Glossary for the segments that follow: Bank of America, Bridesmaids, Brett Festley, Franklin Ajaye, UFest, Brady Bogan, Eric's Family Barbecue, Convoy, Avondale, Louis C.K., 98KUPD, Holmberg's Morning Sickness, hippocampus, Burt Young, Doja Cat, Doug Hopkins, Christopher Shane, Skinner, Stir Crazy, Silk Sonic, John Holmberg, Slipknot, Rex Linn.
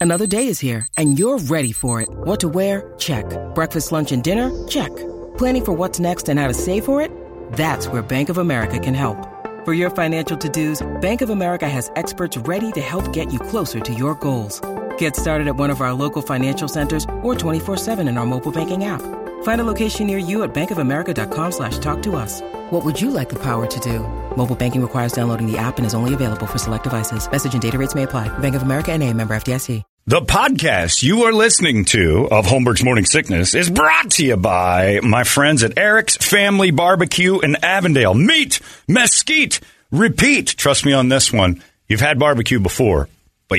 Another day is here, and you're ready for it. What to wear? Check. Breakfast, lunch, and dinner? Check. Planning for what's next and how to save for it? That's where Bank of America can help. For your financial to-dos, Bank of America has experts ready to help get you closer to your goals. Get started at one of our local financial centers or 24/7 in our mobile banking app. Find a location near you at bankofamerica.com/talktous. What would you like the power to do? Mobile banking requires downloading the app and is only available for select devices. Message and data rates may apply. Bank of America NA, member FDIC. The podcast you are listening to of Holmberg's Morning Sickness is brought to you by my friends at Eric's Family Barbecue in Avondale. Meat, mesquite, repeat. Trust me on this one. You've had barbecue before, but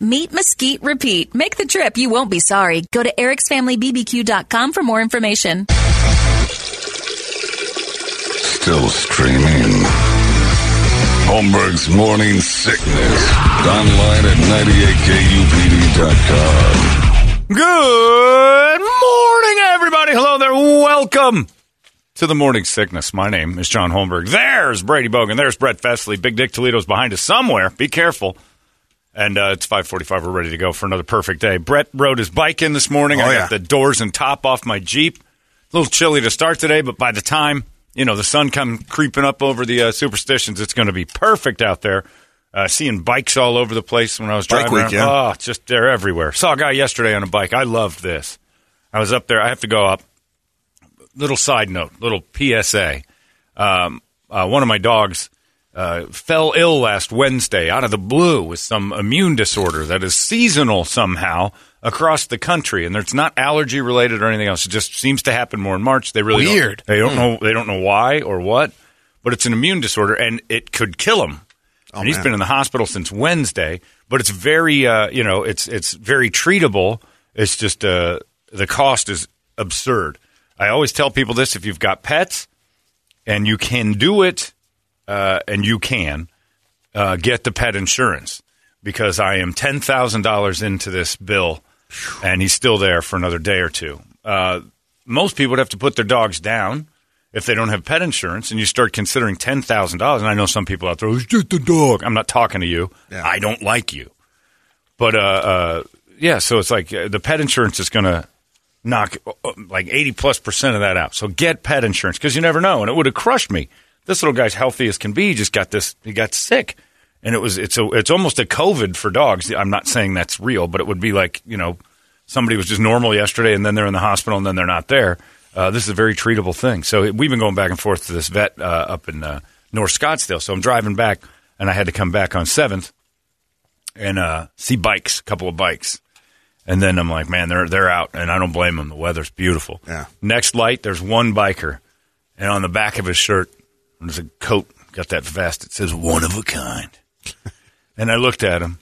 Meet, mesquite, repeat. Make the trip. You won't be sorry. Go to ericsfamilybbq.com for more information. Still streaming. Holmberg's Morning Sickness. Online at 98KUPD.com. Good morning, everybody. Hello there. Welcome to the Morning Sickness. My name is John Holmberg. There's Brady Bogan. There's Brett Festley. Big Dick Toledo's behind us somewhere. Be careful. And it's 5:45. We're ready to go for another perfect day. Brett rode his bike in this morning. I got the doors and top off my Jeep. A little chilly to start today, but by the time, you know, the sun comes creeping up over the superstitions, it's going to be perfect out there. Seeing bikes all over the place when I was driving around. Yeah. Oh, just they're everywhere. Saw a guy yesterday on a bike. I loved this. I was up there. I have to go up. Little side note, little PSA. One of my dogs fell ill last Wednesday out of the blue with some immune disorder that is seasonal somehow across the country, and it's not allergy related or anything else. It just seems to happen more in March. They really weird. They don't know why or what, but it's an immune disorder and it could kill him. Oh, and he's been in the hospital since Wednesday, but it's very it's very treatable. It's just the cost is absurd. I always tell people this: if you've got pets and you can do it. And you can get the pet insurance, because I am $10,000 into this bill, and he's still there for another day or two. Most people would have to put their dogs down if they don't have pet insurance, and you start considering $10,000. And I know some people out there, it's just a dog. I'm not talking to you. Yeah. I don't like you. But, so it's like the pet insurance is going to knock like 80+% of that out. So get pet insurance, because you never know, and it would have crushed me. This little guy's healthy as can be. He just got this. He got sick, and it's almost a COVID for dogs. I'm not saying that's real, but it would be like, you know, somebody was just normal yesterday, and then they're in the hospital, and then they're not there. This is a very treatable thing. So we've been going back and forth to this vet up in North Scottsdale. So I'm driving back, and I had to come back on 7th and see bikes, a couple of bikes, and then I'm like, man, they're out, and I don't blame them. The weather's beautiful. Yeah. Next light, there's one biker, and on the back of his shirt, there's a coat, got that vest. It says one of a kind. And I looked at him,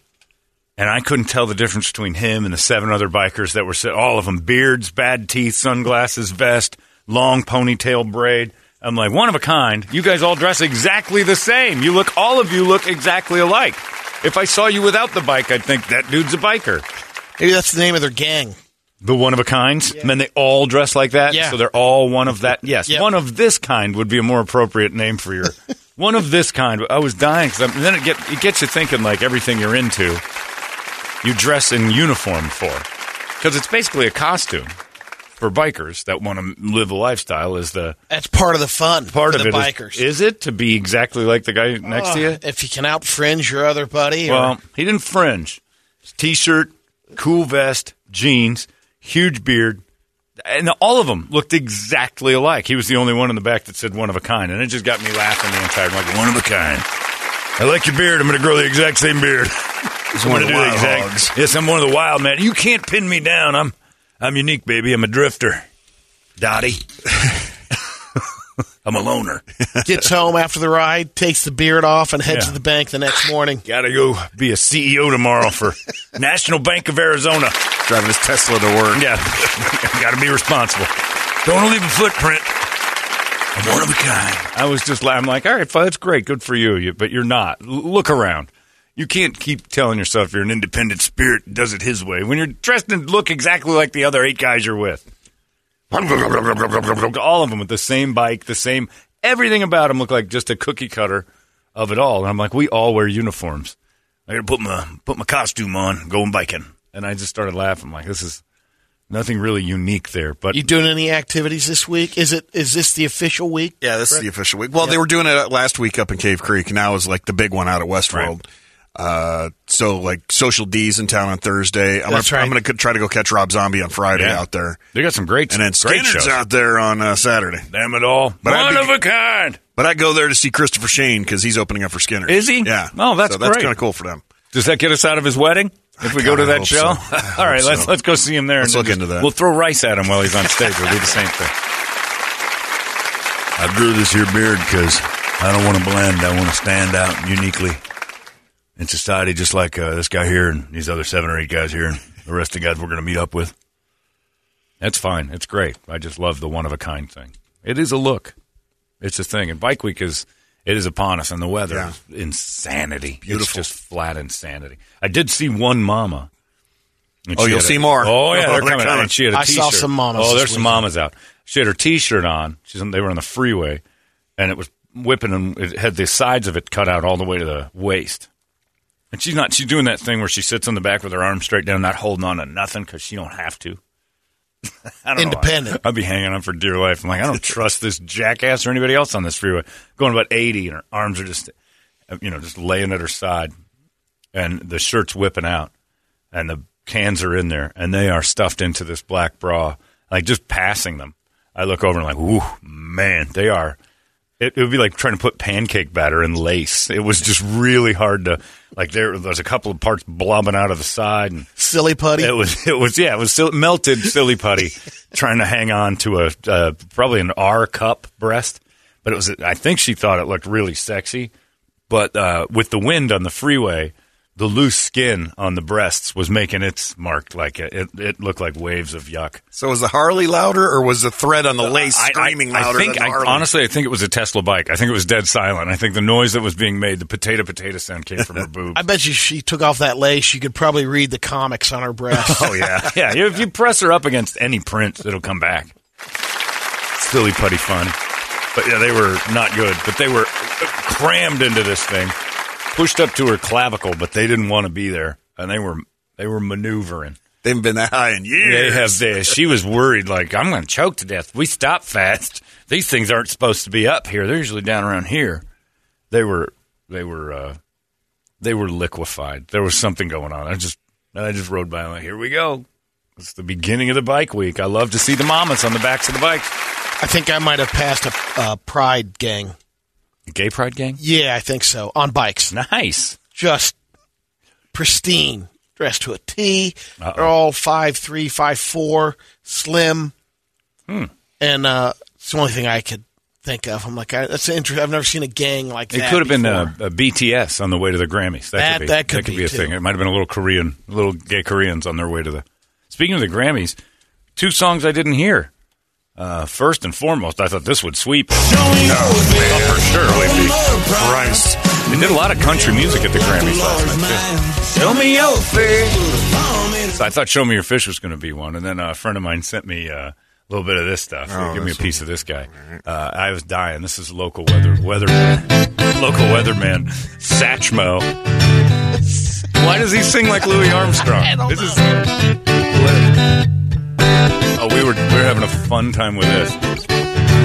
and I couldn't tell the difference between him and the 7 other bikers that were, all of them, beards, bad teeth, sunglasses, vest, long ponytail braid. I'm like, one of a kind. You guys all dress exactly the same. All of you look exactly alike. If I saw you without the bike, I'd think that dude's a biker. Maybe that's the name of their gang. The one of a kinds, yeah. And then they all dress like that, yeah. So they're all one of that. Yes, yep. One of this kind would be a more appropriate name for your one of this kind. I was dying because then it gets you thinking, like, everything you're into, you dress in uniform for, because it's basically a costume for bikers that want to live a lifestyle. That's part of the fun. Part of the bikers is it to be exactly like the guy next to you? If you can out fringe your other buddy, he didn't fringe. His t-shirt. cool vest, jeans, huge beard, and all of them looked exactly alike. He was the only one in the back that said one of a kind, and it just got me laughing the entire time. Like, one of a kind. I like your beard. I'm going to grow the exact same beard. I'm going to do the exact. Hogs. Yes, I'm one of the wild men. You can't pin me down. I'm unique, baby. I'm a drifter. Dottie. I'm a loner. Gets home after the ride, takes the beard off, and heads to the bank the next morning. Gotta go be a CEO tomorrow for National Bank of Arizona. Driving his Tesla to work. Yeah. Gotta be responsible. Don't leave a footprint. I'm one of a kind. I was just laughing. I'm like, all right, fine, that's great. Good for you. But you're not. Look around. You can't keep telling yourself you're an independent spirit and does it his way when you're dressed and look exactly like the other eight guys you're with. All of them with the same bike, the same everything about them looked like just a cookie cutter of it all. And I'm like, we all wear uniforms. I gotta put my costume on, going biking. And I just started laughing. I'm like, this is nothing really unique there. But you doing any activities this week? Is this the official week? Yeah, this is the official week. Well, they were doing it last week up in Cave Creek, and now is like the big one out at Westworld. Right. So like Social D's in town on Thursday. I'm going to try to go catch Rob Zombie on Friday out there. They got some great, and then Skinner's shows out there on Saturday. Damn it all! But One of a kind. But I go there to see Christopher Shane because he's opening up for Skinner. Is he? Yeah. Oh, that's kind of cool for them. Does that get us out of his wedding if we go to that show? So. All right, let's go see him there. Let's look into that. We'll throw rice at him while he's on stage. We'll do the same thing. I grew this here beard because I don't want to blend. I want to stand out uniquely in society, just like this guy here and these other 7 or 8 guys here and the rest of the guys we're going to meet up with. That's fine. It's great. I just love the one-of-a-kind thing. It is a look. It's a thing. And Bike Week is upon us, and the weather is insanity. Beautiful. It's just flat insanity. I did see one mama. Oh, you'll see more. Oh, yeah, they're coming. And she had a T-shirt. I saw some mamas. Oh, there's some mamas out. She had her T-shirt on. They were on the freeway, and it was whipping, and it had the sides of it cut out all the way to the waist. And she's doing that thing where she sits on the back with her arms straight down, not holding on to nothing because she don't have to. I don't Independent. I'd be hanging on for dear life. I'm like, I don't trust this jackass or anybody else on this freeway. Going about 80, and her arms are just, just laying at her side. And the shirt's whipping out. And the cans are in there. And they are stuffed into this black bra. Like, just passing them. I look over and I'm like, ooh, man, they are. It would be like trying to put pancake batter in lace. It was just really hard to, like, there's a couple of parts blobbing out of the side. And silly putty? It was melted silly putty trying to hang on to a, probably an R cup breast. But it was, I think she thought it looked really sexy. But with the wind on the freeway, the loose skin on the breasts was making its mark like it looked like waves of yuck. So was the Harley louder or was the thread on the lace screaming louder than the Harley? Honestly, I think it was a Tesla bike. I think it was dead silent. I think the noise that was being made, the potato sound came from her boobs. I bet you she took off that lace. You could probably read the comics on her breast. Oh, yeah. If you press her up against any print, it'll come back. Silly putty fun. But, yeah, they were not good. But they were crammed into this thing. Pushed up to her clavicle, but they didn't want to be there, and they were maneuvering. They haven't been that high in years. She was worried, like, I'm going to choke to death. We stop fast. These things aren't supposed to be up here. They're usually down around here. They were liquefied. There was something going on. I just rode by. I'm like, here we go. It's the beginning of the Bike Week. I love to see the mamas on the backs of the bikes. I think I might have passed a pride gang. A gay pride gang? Yeah, I think so. On bikes. Nice. Just pristine. Dressed to a T. Uh-oh. They're all 5'3", 5'4", slim. And it's the only thing I could think of. I'm like, that's interesting. I've never seen a gang like that. It could have been a BTS on the way to the Grammys. That could be a thing. It might have been a little gay Koreans on their way to the... Speaking of the Grammys, 2 songs I didn't hear. First and foremost, I thought this would sweep. For sure. Christ. They did a lot of country music at the Grammys last night, too. Show me your fish. So I thought Show Me Your Fish was going to be one, and then a friend of mine sent me a little bit of this stuff. Give me a piece of this guy. I was dying. This is local weatherman, Satchmo. Why does he sing like Louis Armstrong? I don't know. Oh, we were having a fun time with this.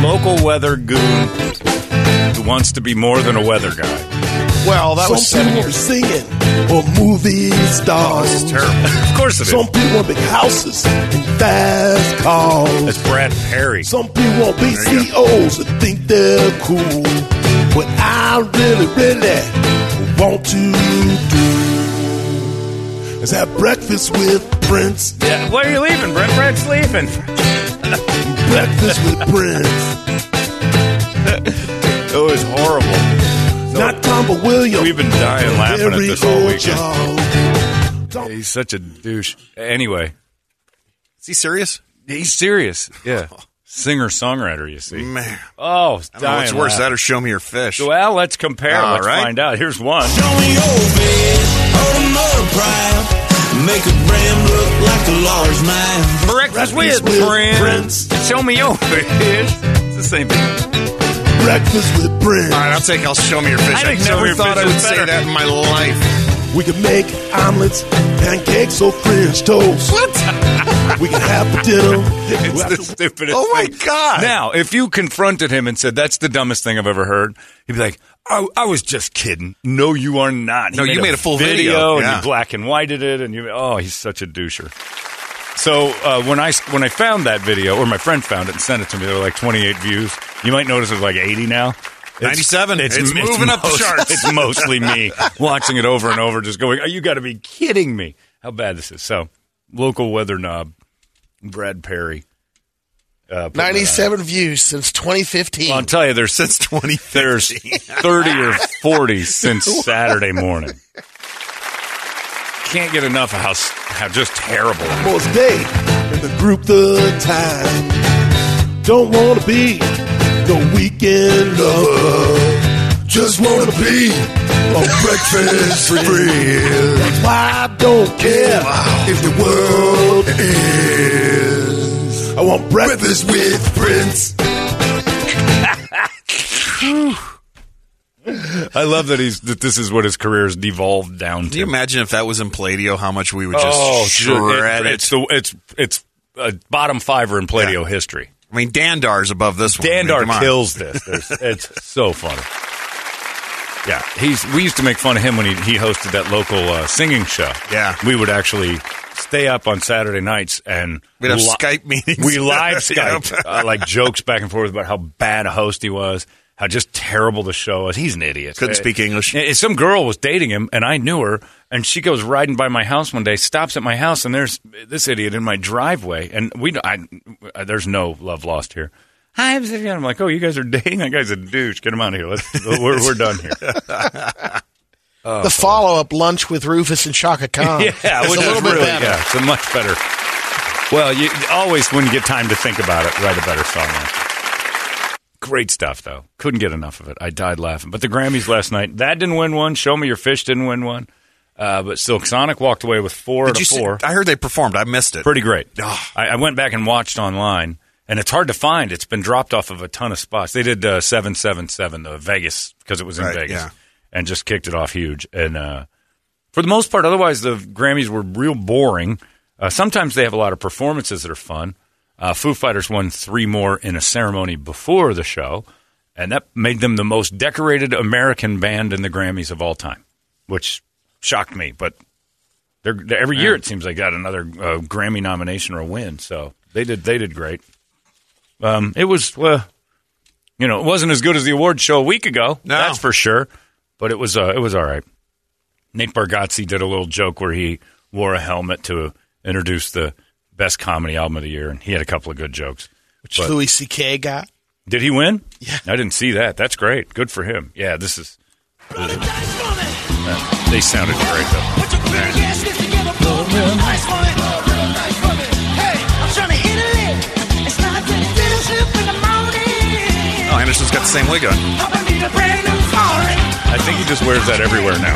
Local weather goon who wants to be more than a weather guy. Well, that was 7 years. Some people are singing or movie stars. Oh, this is terrible. Of course it is. Some people want big houses and fast cars. That's Brad Perry. Some people want big CEOs that think they're cool. What I really, really want to do is have breakfast with Prince. Yeah, why are you leaving, Brent? Brent's leaving. Breakfast with Prince. It was horrible. So, not Tom, but William. We've been dying laughing at this all weekend. Yeah, he's such a douche. Anyway. Is he serious? He's serious. Yeah. Singer-songwriter, you see. Man. Oh, it's dying. I don't know what's worse, that or Show Me Your Fish? Well, let's compare. Let's find out. Here's one. Show me your fish. Hold a motor prime. Make a brim look like a large man. Breakfast with Prince. Show me your fish. It's the same thing. Breakfast with Prince. All right, I'll take Show Me Your Fish. I never thought I would say that in my life. We can make omelets, pancakes, or French toast. What? We can have dinner. It's the stupidest thing. My God. Now, if you confronted him and said, that's the dumbest thing I've ever heard, he'd be like, oh, I was just kidding. No, you are not. No, you made a full video. And you black and whited it. And he's such a doucher. So when I found that video, or my friend found it and sent it to me, there were like 28 views. You might notice it's like 80 now. 97. It's moving up the charts. It's mostly me watching it over and over, just going, oh, you got to be kidding me how bad this is. So local weather knob, Brad Perry. 97 views since 2015. Well, I'll tell you, there's 30 or 40 since Saturday morning. Can't get enough of how just terrible it is. Most day in the group the time. Don't want to be the weekend lover. Just want to be a breakfast friend. That's why I don't care if the world ends. I want breakfast with Prince. I love that this is what his career has devolved down to. Can you imagine if that was in Playdio, how much we would just shred it? It's a bottom fiver in Playdio history. I mean, Dandar's above this one. Dandar kills this. It's so funny. Yeah, we used to make fun of him when he hosted that local singing show. Yeah. We would actually stay up on Saturday nights and... We'd have Skype meetings. We live Skyped, like jokes back and forth about how bad a host he was. How just terrible the show is. He's an idiot. Couldn't speak English. Some girl was dating him, and I knew her, and she goes riding by my house one day, stops at my house, and there's this idiot in my driveway, and there's no love lost here. Hi, I'm like, oh, you guys are dating? That guy's a douche. Get him out of here. We're done here. The follow-up lunch with Rufus and Chaka Khan. Yeah, which is a little bit better. Yeah, it's a much better. Well, you always, when you get time to think about it, write a better song like it. Great stuff, though. Couldn't get enough of it. I died laughing. But the Grammys last night, that didn't win one. Show Me Your Fish didn't win one. But Silk Sonic walked away with 4 out of 4. I heard they performed. I missed it. Pretty great. I went back and watched online, and it's hard to find. It's been dropped off of a ton of spots. They did 777, the Vegas, because it was in Vegas, and just kicked it off huge. And for the most part, otherwise, the Grammys were real boring. Sometimes they have a lot of performances that are fun. Foo Fighters won 3 more in a ceremony before the show, and that made them the most decorated American band in the Grammys of all time, which shocked me. But every year it seems they got another Grammy nomination or a win, so they did great. It was, it wasn't as good as the awards show a week ago, that's for sure, but it was all right. Nate Bargatze did a little joke where he wore a helmet to introduce the best comedy album of the year, and he had a couple of good jokes. Which Louis C.K. got. Did he win? Yeah. I didn't see that. That's great. Good for him. Yeah, they sounded great, though. Put your big ass lips together, blow real nice for me. Hey, I'm trying to hit a lick. It's not gonna finish up in the morning. Oh, Anderson's got the same wig on. I think he just wears that everywhere now.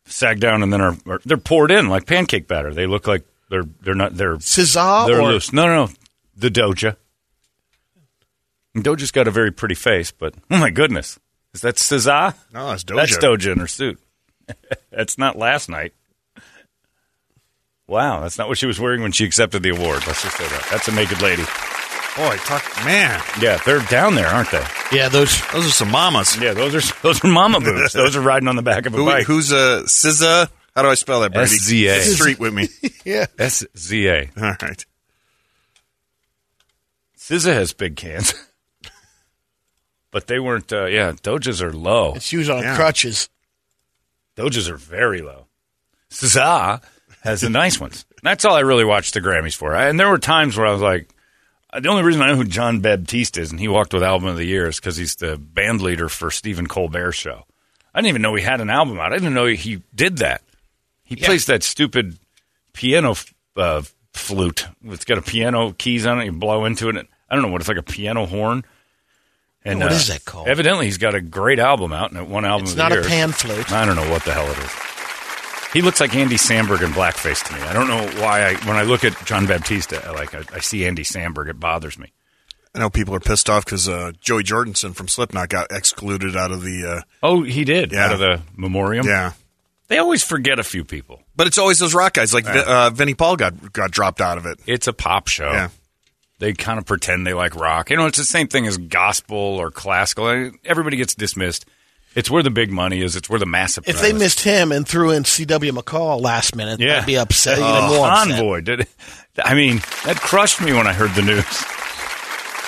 sag down and then they're poured in like pancake batter. They look like they're not, they're Cesar, they're or loose. No, the Doja. And Doja's got a very pretty face, but oh my goodness, is that Cesar? No, that's Doja. That's Doja in her suit. That's not last night. Wow, that's not what she was wearing when she accepted the award. Let's just say that. That's a naked lady. Boy, man. Yeah, they're down there, aren't they? Yeah, those are some mamas. Yeah, those are mama boobs. Those are riding on the back of a bike. Who's a SZA? How do I spell that, Brady? SZA. Street with me. Yeah. SZA. All right. SZA has big cans, but they weren't. Dojas are low. And she was on crutches. Dojas are very low. SZA has the nice ones. That's all I really watched the Grammys for. And there were times where I was like, the only reason I know who John Baptiste is, and he walked with Album of the Year, is because he's the band leader for Stephen Colbert's show. I didn't even know he had an album out. I didn't know he did that. He plays that stupid piano flute. It's got a piano keys on it. You blow into it. I don't know what it's like, a piano horn. And what is that called? Evidently, he's got a great album out, and it won Album of the Year. It's not a pan flute. I don't know what the hell it is. He looks like Andy Samberg in blackface to me. I don't know why. When I look at John Baptiste, I see Andy Samberg. It bothers me. I know people are pissed off because Joey Jordison from Slipknot got excluded out of the... oh, he did? Yeah. Out of the memoriam? Yeah. They always forget a few people. But it's always those rock guys. Like Vinnie Paul got dropped out of it. It's a pop show. Yeah. They kind of pretend they like rock. You know, it's the same thing as gospel or classical. Everybody gets dismissed. It's where the big money is. It's where the massive prize. If they missed him and threw in C.W. McCall last minute, I'd be upset. Even more Convoy upset. That crushed me when I heard the news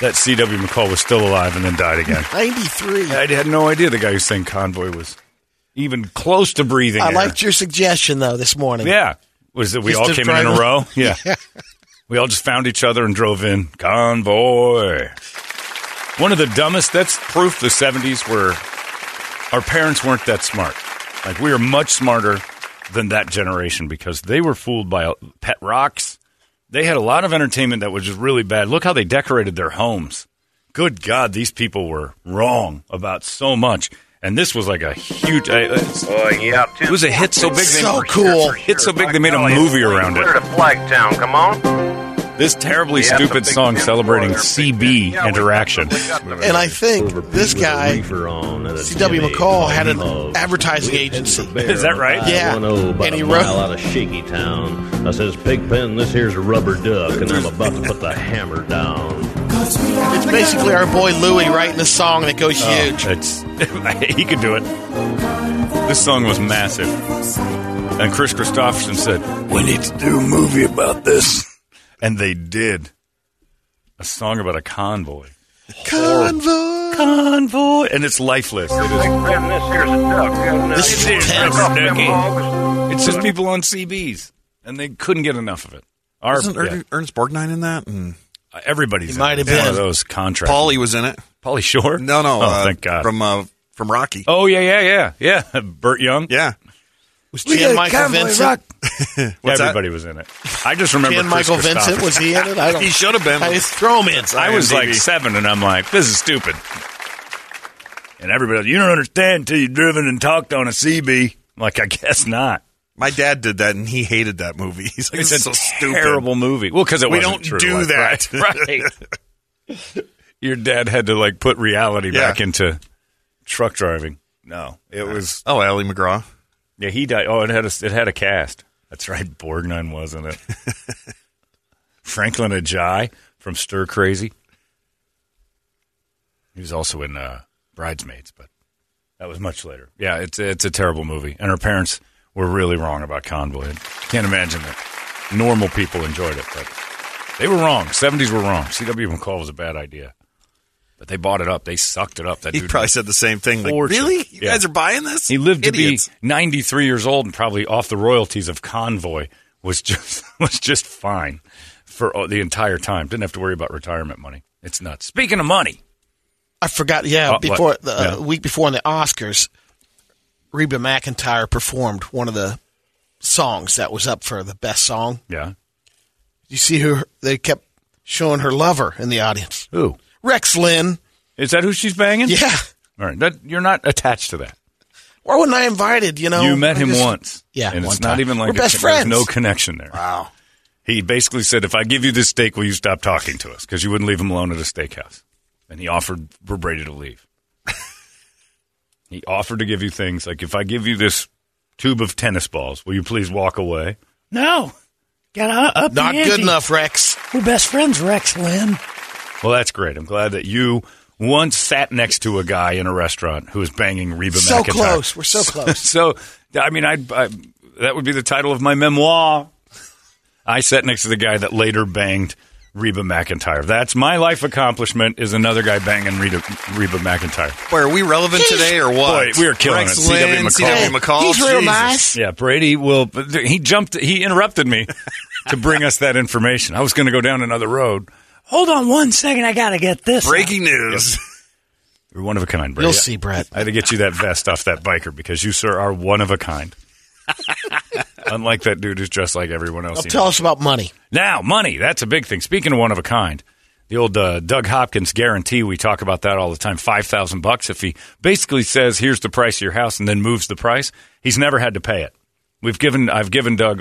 that C.W. McCall was still alive and then died again. 93. I had no idea the guy who sang Convoy was even close to breathing. I liked your suggestion, though, this morning. Yeah. Was that we all came in a row? Yeah. We all just found each other and drove in. Convoy. One of the dumbest. That's proof the 70s were... Our parents weren't that smart. Like, we were much smarter than that generation because they were fooled by pet rocks. They had a lot of entertainment that was just really bad. Look how they decorated their homes. Good God, these people were wrong about so much. And this was like a huge... it was a hit so big... Hit so big they made a movie around it. Come on. This terribly stupid song celebrating CB interaction. And I think this guy, C.W. McCall, had an advertising agency. Is that right? Yeah. And he wrote... out of Shaky Town. I says, Pigpen, this here's a rubber duck, and I'm about to put the hammer down. It's basically our boy Louie writing a song that goes huge. He could do it. This song was massive. And Chris Christopherson said, we need to do a movie about this. And they did a song about a convoy. Convoy. And it's lifeless. This is intense. It's just people on CBs. And they couldn't get enough of it. Wasn't Ernest Borgnine in that? Mm. Everybody's in it. One of those contracts. Paulie was in it. Paulie Shore? No. Thank God. From Rocky. Oh, yeah. Burt Young? Yeah. Was Chan Michael Vincent? Everybody was in it. I just remember Chan Michael Vincent. Was he in it? I don't. He should have been. I just throw him in. I was like 7, and I'm like, this is stupid. And everybody else, you don't understand until you've driven and talked on a CB. I'm like, I guess not. My dad did that, and he hated that movie. He's like, it's so stupid. Terrible movie. Well, because it wasn't true. We don't do life. That. Right. Your dad had to, like, put reality back into truck driving. No, it was... Oh, Ali MacGraw. Yeah, he died. Oh, it had a cast. That's right. Borgnine, wasn't it? Franklin Ajaye from Stir Crazy. He was also in Bridesmaids, but that was much later. Yeah, it's a terrible movie. And her parents were really wrong about Convoy. I can't imagine that normal people enjoyed it, but they were wrong. 70s were wrong. C.W. McCall was a bad idea. But they bought it up. They sucked it up. That dude probably said the same thing. Like, really? You guys are buying this? He lived to be 93 years old and probably off the royalties of Convoy was just fine for the entire time. Didn't have to worry about retirement money. It's nuts. Speaking of money. I forgot, a week before in the Oscars, Reba McEntire performed one of the songs that was up for the best song. Yeah. You see who they kept showing her lover in the audience. Who? Rex Linn. Is that who she's banging? Yeah. All right. You're not attached to that. Why wasn't I invited, you know? You met him once. Yeah, and it's not even like we're best friends. There's no connection there. Wow. He basically said, if I give you this steak, will you stop talking to us? Because you wouldn't leave him alone at a steakhouse. And he offered for Brady to leave. He offered to give you things like, if I give you this tube of tennis balls, will you please walk away? No. Get up. Not good enough, Rex. We're best friends, Rex Linn. Well, that's great. I'm glad that you once sat next to a guy in a restaurant who was banging Reba McEntire. So close. We're so close. So I mean, I that would be the title of my memoir. I sat next to the guy that later banged Reba McEntire. That's my life accomplishment, is another guy banging Reba McEntire. Boy, are we relevant today or what? Boy, we are killing Rex it. Lynn, C.W. McCall. He's real nice. Yeah, Brady will. He interrupted me to bring us that information. I was going to go down another road. Hold on one second. I got to get this. Breaking news. You're one of a kind, Brady. You'll see, Brett. I had to get you that vest off that biker because you, sir, are one of a kind. Unlike that dude who's dressed like everyone else. Tell us about money. Now, money. That's a big thing. Speaking of one of a kind, the old Doug Hopkins guarantee, we talk about that all the time, $5,000 if he basically says, here's the price of your house and then moves the price. He's never had to pay it. I've given Doug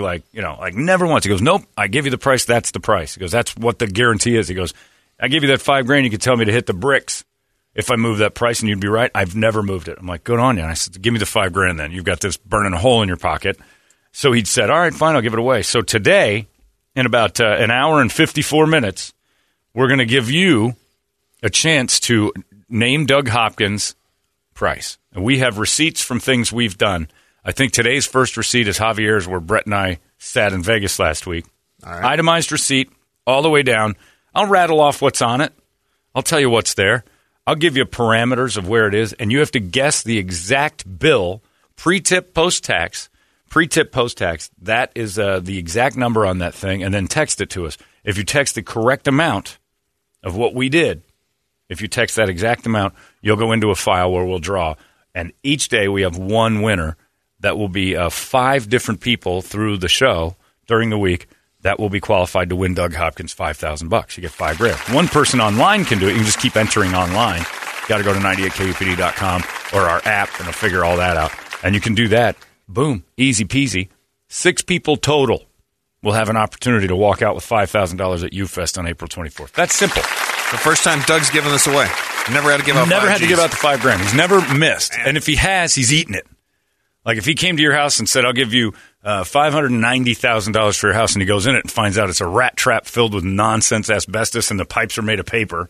never once. He goes, nope, I give you the price. That's the price. He goes, that's what the guarantee is. He goes, I give you that $5,000. You can tell me to hit the bricks if I move that price, and you'd be right. I've never moved it. I'm like, good on you. And I said, give me the $5,000 then. You've got this burning hole in your pocket. So he'd said, all right, fine, I'll give it away. So today, in about an hour and 54 minutes, we're going to give you a chance to name Doug Hopkins' price. And we have receipts from things we've done. I think today's first receipt is Javier's, where Brett and I sat in Vegas last week. All right. Itemized receipt all the way down. I'll rattle off what's on it. I'll tell you what's there. I'll give you parameters of where it is, and you have to guess the exact bill, pre-tip, post-tax. Pre-tip, post-tax, that is the exact number on that thing, and then text it to us. If you text the correct amount of what we did, if you text that exact amount, you'll go into a file where we'll draw. And each day we have one winner. That will be 5 different people through the show during the week that will be qualified to win Doug Hopkins $5,000. You get $5,000. One person online can do it. You can just keep entering online. You got to go to 98KUPD.com or our app, and I'll figure all that out. And you can do that. Boom. Easy peasy. 6 people total will have an opportunity to walk out with $5,000 at UFest on April 24th. That's simple. The first time Doug's given this away. Never had to give out the $5,000. He's never missed. Man. And if he has, he's eaten it. Like, if he came to your house and said, I'll give you $590,000 for your house, and he goes in it and finds out it's a rat trap filled with nonsense asbestos and the pipes are made of paper,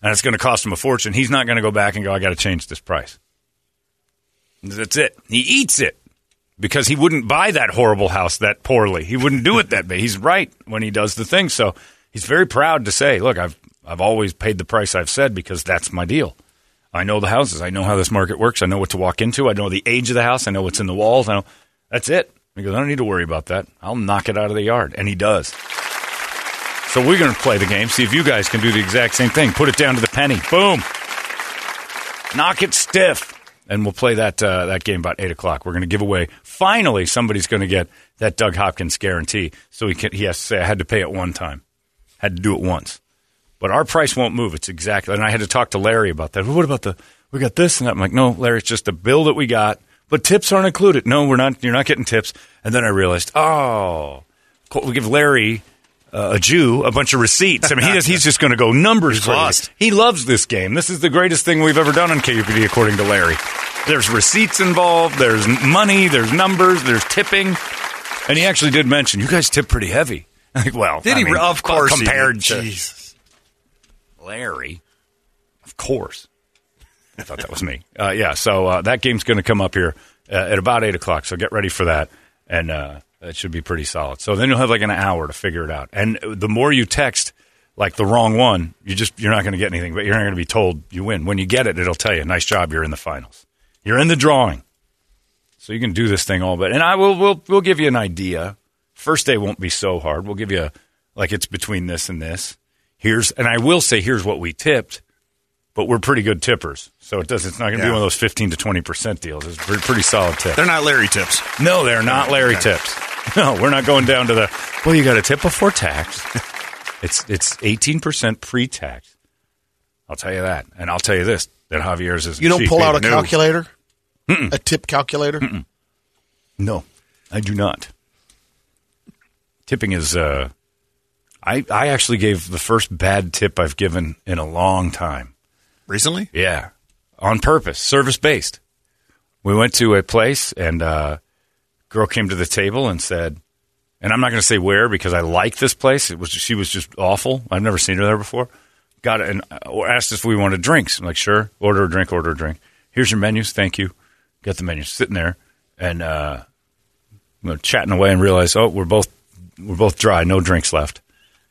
and it's going to cost him a fortune, he's not going to go back and go, I got to change this price. That's it. He eats it because he wouldn't buy that horrible house that poorly. He wouldn't do it that bad. He's right when he does the thing. So he's very proud to say, look, I've always paid the price I've said because that's my deal. I know the houses. I know how this market works. I know what to walk into. I know the age of the house. I know what's in the walls. I know. That's it. He goes, I don't need to worry about that. I'll knock it out of the yard. And he does. So we're going to play the game, see if you guys can do the exact same thing. Put it down to the penny. Boom. Knock it stiff. And we'll play that that game about 8 o'clock. We're going to give away. Finally, somebody's going to get that Doug Hopkins guarantee. So he has to say, I had to pay it one time. Had to do it once. But our price won't move. It's exactly. And I had to talk to Larry about that. What about the, we got this and that? I'm like, no, Larry, it's just the bill that we got. But tips aren't included. No, we're not. You're not getting tips. And then I realized, oh, we give Larry, a Jew, a bunch of receipts. I mean, he's just going to go numbers lost. He loves this game. This is the greatest thing we've ever done on KUPD, according to Larry. There's receipts involved. There's money. There's numbers. There's tipping. And he actually did mention, you guys tip pretty heavy. Like, well, did I he? Mean, of course, compared to Jesus. Larry, of course. I thought that was me. Yeah, so that game's going to come up here at about 8 o'clock, so get ready for that, and it should be pretty solid. So then you'll have like an hour to figure it out. And the more you text, like, the wrong one, you're not going to get anything, but you're not going to be told you win. When you get it, it'll tell you, nice job, you're in the finals. You're in the drawing. So you can do this thing all but. And I will we'll give you an idea. First day won't be so hard. We'll give you, like, it's between this and this. And I will say, here's what we tipped. But we're pretty good tippers, so it's not going to be one of those 15 to 20% deals. It's pretty solid tips. They're not Larry tips. No, they're not Larry tips. No, we're not going down to well, you got a tip before tax. It's 18% pre-tax. I'll tell you that, and I'll tell you this: that Javier's is. You don't pull out a calculator, a tip calculator. Mm-mm. No, I do not. Tipping is. I actually gave the first bad tip I've given in a long time. Recently? Yeah. On purpose. Service-based. We went to a place, and a girl came to the table and said, and I'm not going to say where because I like this place. She was just awful. I've never seen her there before. Asked if we wanted drinks. I'm like, sure. Order a drink. Here's your menus. Thank you. Got the menus sitting there. And we're chatting away and realized, oh, we're both dry. No drinks left.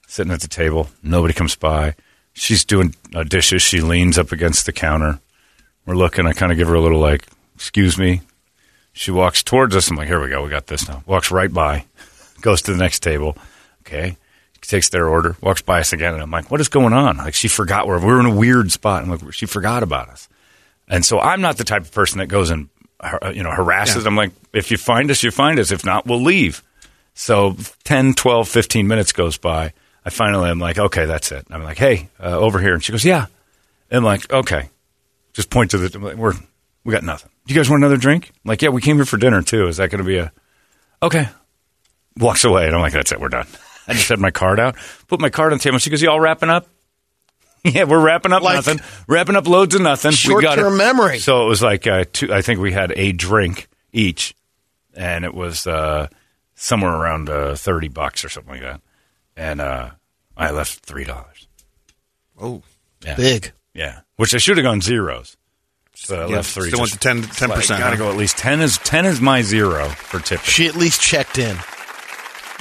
Sitting at the table. Nobody comes by. She's doing dishes. She leans up against the counter. We're looking. I kind of give her a little like, excuse me. She walks towards us. I'm like, here we go. We got this now. Walks right by. Goes to the next table. Okay. Takes their order. Walks by us again. And I'm like, what is going on? Like, she forgot. We're in a weird spot. I'm like, she forgot about us. And so I'm not the type of person that goes and harasses. Yeah. I'm like, if you find us, you find us. If not, we'll leave. So 10, 12, 15 minutes goes by. I finally am like, okay, that's it. I'm like, hey, over here. And she goes, yeah. And I'm like, okay. Just point to the, we got nothing. Do you guys want another drink? I'm like, yeah, we came here for dinner too. Is that going to be okay. Walks away. And I'm like, that's it. We're done. I just had my card out. Put my card on the table. She goes, y'all wrapping up? Yeah, we're wrapping up like, nothing. Wrapping up loads of nothing. Short-term memory. So it was like, I think we had a drink each. And it was somewhere around $30 or something like that. And I left $3. Oh, yeah. Big. Yeah, which I should have gone zeros. So I left $3. Still went to 10%. Like, got to go at least 10. Ten is my zero for tipping. She at least checked in.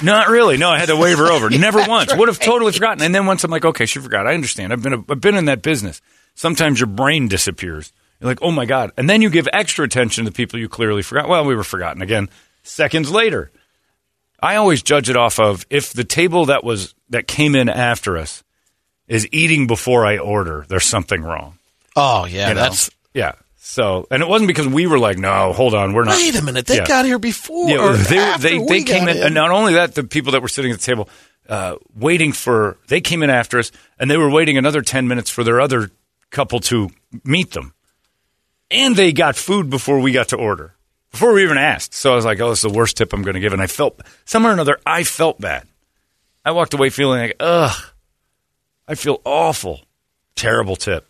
Not really. No, I had to wave her over. Never once. Right. Would have totally forgotten. And then once I'm like, okay, she forgot. I understand. I've been in that business. Sometimes your brain disappears. You're like, oh my God. And then you give extra attention to people you clearly forgot. Well, we were forgotten again seconds later. I always judge it off of if the table that came in after us is eating before I order, there's something wrong. Oh, yeah. Yeah. So, and it wasn't because we were like, no, hold on, we're not. Wait a minute. They got here before. Yeah, they came in. And not only that, the people that were sitting at the table waiting they came in after us, and they were waiting another 10 minutes for their other couple to meet them. And they got food before we got to order. Before we even asked. So I was like, oh, this is the worst tip I'm going to give. And I felt, somewhere or another, I felt bad. I walked away feeling like, ugh, I feel awful. Terrible tip.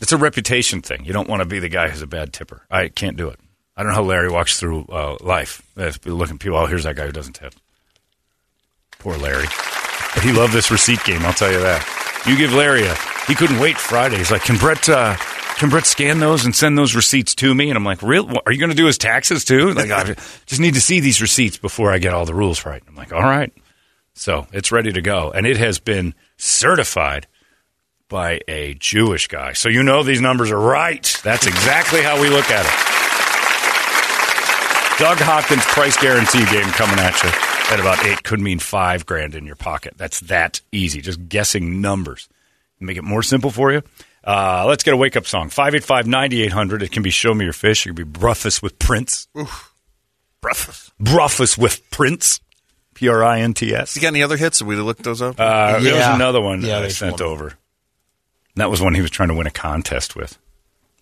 It's a reputation thing. You don't want to be the guy who's a bad tipper. I can't do it. I don't know how Larry walks through life. Looking at people, oh, here's that guy who doesn't tip. Poor Larry. But he loved this receipt game, I'll tell you that. You give Larry he couldn't wait Friday. He's like, Can Brett scan those and send those receipts to me? And I'm like, really? Are you going to do his taxes too? Like, I just need to see these receipts before I get all the rules right. I'm like, all right. So it's ready to go. And it has been certified by a Jewish guy. So you know these numbers are right. That's exactly how we look at it. Doug Hopkins price guarantee game coming at you at about 8 could mean $5,000 in your pocket. That's that easy. Just guessing numbers. Make it more simple for you. Let's get a wake-up song. 585-9800. It can be Show Me Your Fish. It can be Breakfast with Prince. Oof. Breakfast. Breakfast with Prince. P-R-I-N-T-S. You got any other hits? Did we look those up? Yeah. There was another one I sent over. And that was one he was trying to win a contest with,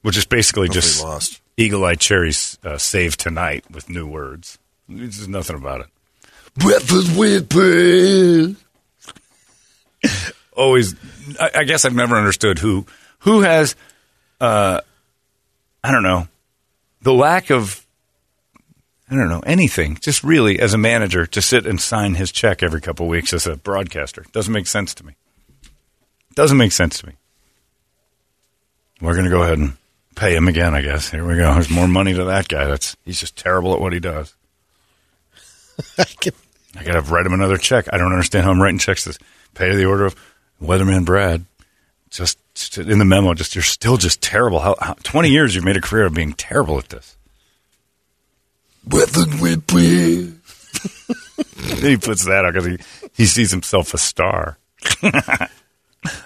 which is basically just lost. Eagle Eye Cherry's Save Tonight with new words. There's nothing about it. Breakfast with Prince. Always. I guess I've never understood who has, I don't know, the lack of, I don't know, anything, just really as a manager to sit and sign his check every couple of weeks as a broadcaster. Doesn't make sense to me. Doesn't make sense to me. We're going to go ahead and pay him again, I guess. Here we go. There's more money to that guy. He's just terrible at what he does. I got to write him another check. I don't understand how I'm writing checks. This pay the order of Weatherman Brad. Just in the memo, just you're still just terrible. How 20 years you've made a career of being terrible at this. He puts that out because he sees himself a star.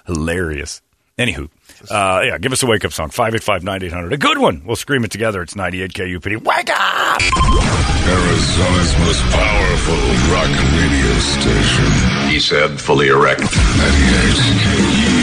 Hilarious. Anywho, yeah, give us a wake-up song, 585-9800. A good one. We'll scream it together. It's 98KUPD. Wake up! Arizona's most powerful rock radio station. He said, fully erect. 98KUPD.